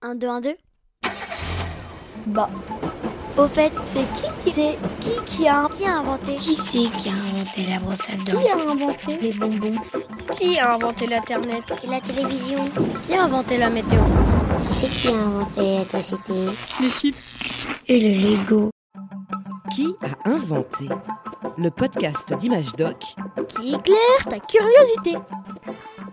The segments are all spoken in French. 1, 2, 1, 2. Bah. Au fait, c'est qui a inventé Qui c'est qui a inventé la brosse à dents? Qui a inventé les bonbons? Qui a inventé l'internet et la télévision? Qui a inventé la météo? Qui c'est qui a inventé la société? Les chips et le Lego. Qui a inventé le podcast d'Image Doc qui éclaire ta curiosité?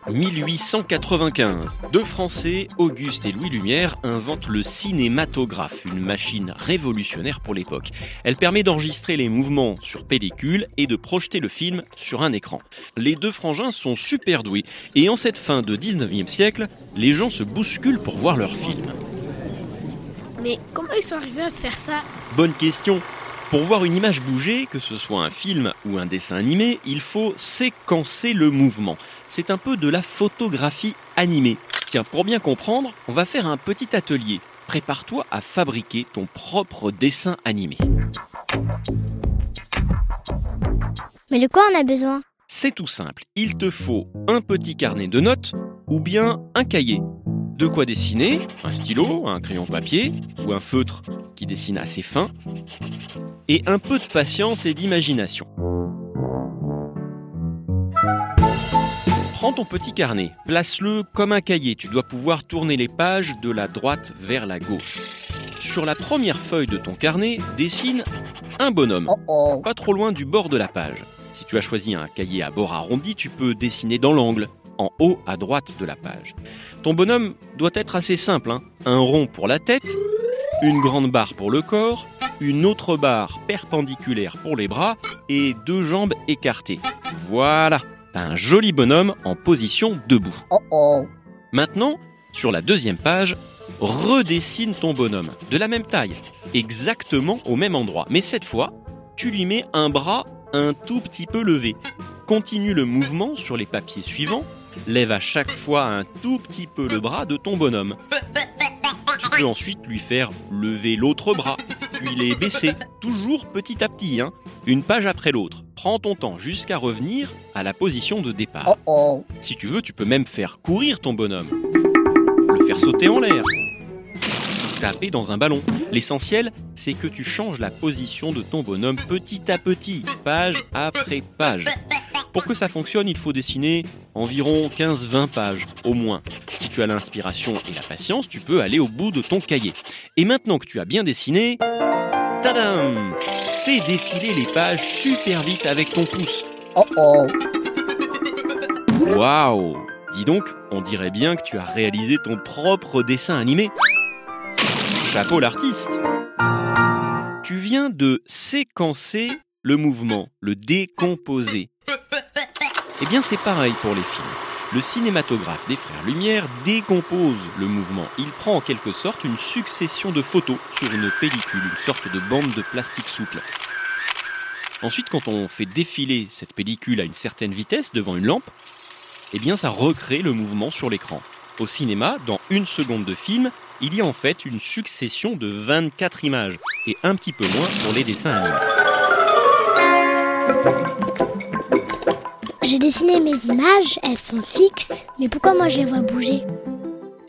1895, deux Français, Auguste et Louis Lumière, inventent le cinématographe, une machine révolutionnaire pour l'époque. Elle permet d'enregistrer les mouvements sur pellicule et de projeter le film sur un écran. Les deux frangins sont super doués et en cette fin de 19e siècle, les gens se bousculent pour voir leur film. Mais comment ils sont arrivés à faire ça? Bonne question. Pour voir une image bouger, que ce soit un film ou un dessin animé, il faut séquencer le mouvement. C'est un peu de la photographie animée. Tiens, pour bien comprendre, on va faire un petit atelier. Prépare-toi à fabriquer ton propre dessin animé. Mais de quoi on a besoin? C'est tout simple. Il te faut un petit carnet de notes ou bien un cahier. De quoi dessiner, un stylo, un crayon papier ou un feutre qui dessine assez fin, et un peu de patience et d'imagination. Prends ton petit carnet, place-le comme un cahier, tu dois pouvoir tourner les pages de la droite vers la gauche. Sur la première feuille de ton carnet, dessine un bonhomme, pas trop loin du bord de la page. Si tu as choisi un cahier à bord arrondi, tu peux dessiner dans l'angle, en haut à droite de la page. Ton bonhomme doit être assez simple, hein. Un rond pour la tête, une grande barre pour le corps, une autre barre perpendiculaire pour les bras et 2 jambes écartées. Voilà, t'as un joli bonhomme en position debout. Maintenant, sur la deuxième page, redessine ton bonhomme, de la même taille, exactement au même endroit. Mais cette fois, tu lui mets un bras un tout petit peu levé. Continue le mouvement sur les papiers suivants. Lève à chaque fois un tout petit peu le bras de ton bonhomme. Tu peux ensuite lui faire lever l'autre bras, puis les baisser, toujours petit à petit, hein, une page après l'autre. Prends ton temps jusqu'à revenir à la position de départ. Si tu veux, tu peux même faire courir ton bonhomme, le faire sauter en l'air, taper dans un ballon. L'essentiel, c'est que tu changes la position de ton bonhomme petit à petit, page après page. Pour que ça fonctionne, il faut dessiner environ 15-20 pages, au moins. Si tu as l'inspiration et la patience, tu peux aller au bout de ton cahier. Et maintenant que tu as bien dessiné, tadam! Fais défiler les pages super vite avec ton pouce. Waouh! Dis donc, on dirait bien que tu as réalisé ton propre dessin animé. Chapeau l'artiste! Tu viens de séquencer le mouvement, le décomposer. Eh bien, c'est pareil pour les films. Le cinématographe des Frères Lumière décompose le mouvement. Il prend en quelque sorte une succession de photos sur une pellicule, une sorte de bande de plastique souple. Ensuite, quand on fait défiler cette pellicule à une certaine vitesse devant une lampe, eh bien, ça recrée le mouvement sur l'écran. Au cinéma, dans 1 seconde de film, il y a en fait une succession de 24 images, et un petit peu moins pour les dessins animés. J'ai dessiné mes images, elles sont fixes, mais pourquoi moi je les vois bouger?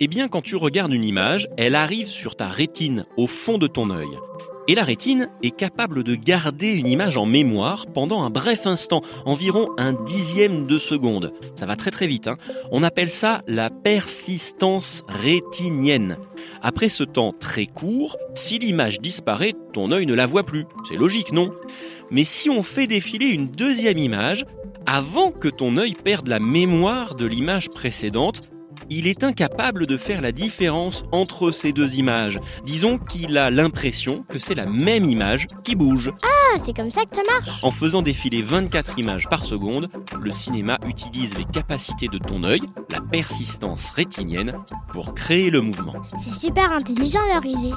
Eh bien, quand tu regardes une image, elle arrive sur ta rétine, au fond de ton œil. Et la rétine est capable de garder une image en mémoire pendant un bref instant, environ 1/10 de seconde. Ça va très très vite, hein. On appelle ça la persistance rétinienne. Après ce temps très court, si l'image disparaît, ton œil ne la voit plus. C'est logique, non? Mais si on fait défiler une deuxième image, avant que ton œil perde la mémoire de l'image précédente, il est incapable de faire la différence entre ces deux images. Disons qu'il a l'impression que c'est la même image qui bouge. Ah, c'est comme ça que ça marche! En faisant défiler 24 images par seconde, le cinéma utilise les capacités de ton œil, la persistance rétinienne, pour créer le mouvement. C'est super intelligent leur idée.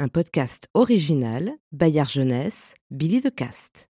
Un podcast original, Bayard Jeunesse, Billy Decast.